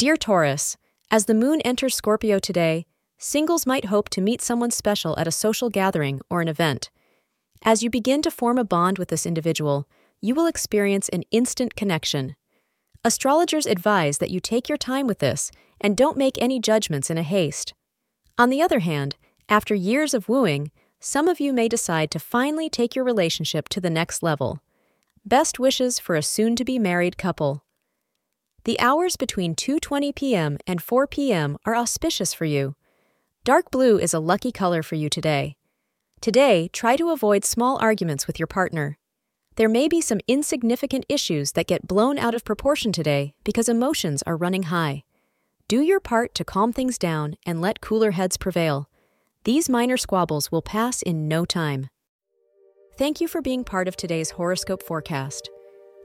Dear Taurus, as the moon enters Scorpio today, singles might hope to meet someone special at a social gathering or an event. As you begin to form a bond with this individual, you will experience an instant connection. Astrologers advise that you take your time with this and don't make any judgments in a haste. On the other hand, after years of wooing, some of you may decide to finally take your relationship to the next level. Best wishes for a soon-to-be-married couple. The hours between 2:20 p.m. and 4 p.m. are auspicious for you. Dark blue is a lucky color for you today. Today, try to avoid small arguments with your partner. There may be some insignificant issues that get blown out of proportion today because emotions are running high. Do your part to calm things down and let cooler heads prevail. These minor squabbles will pass in no time. Thank you for being part of today's horoscope forecast.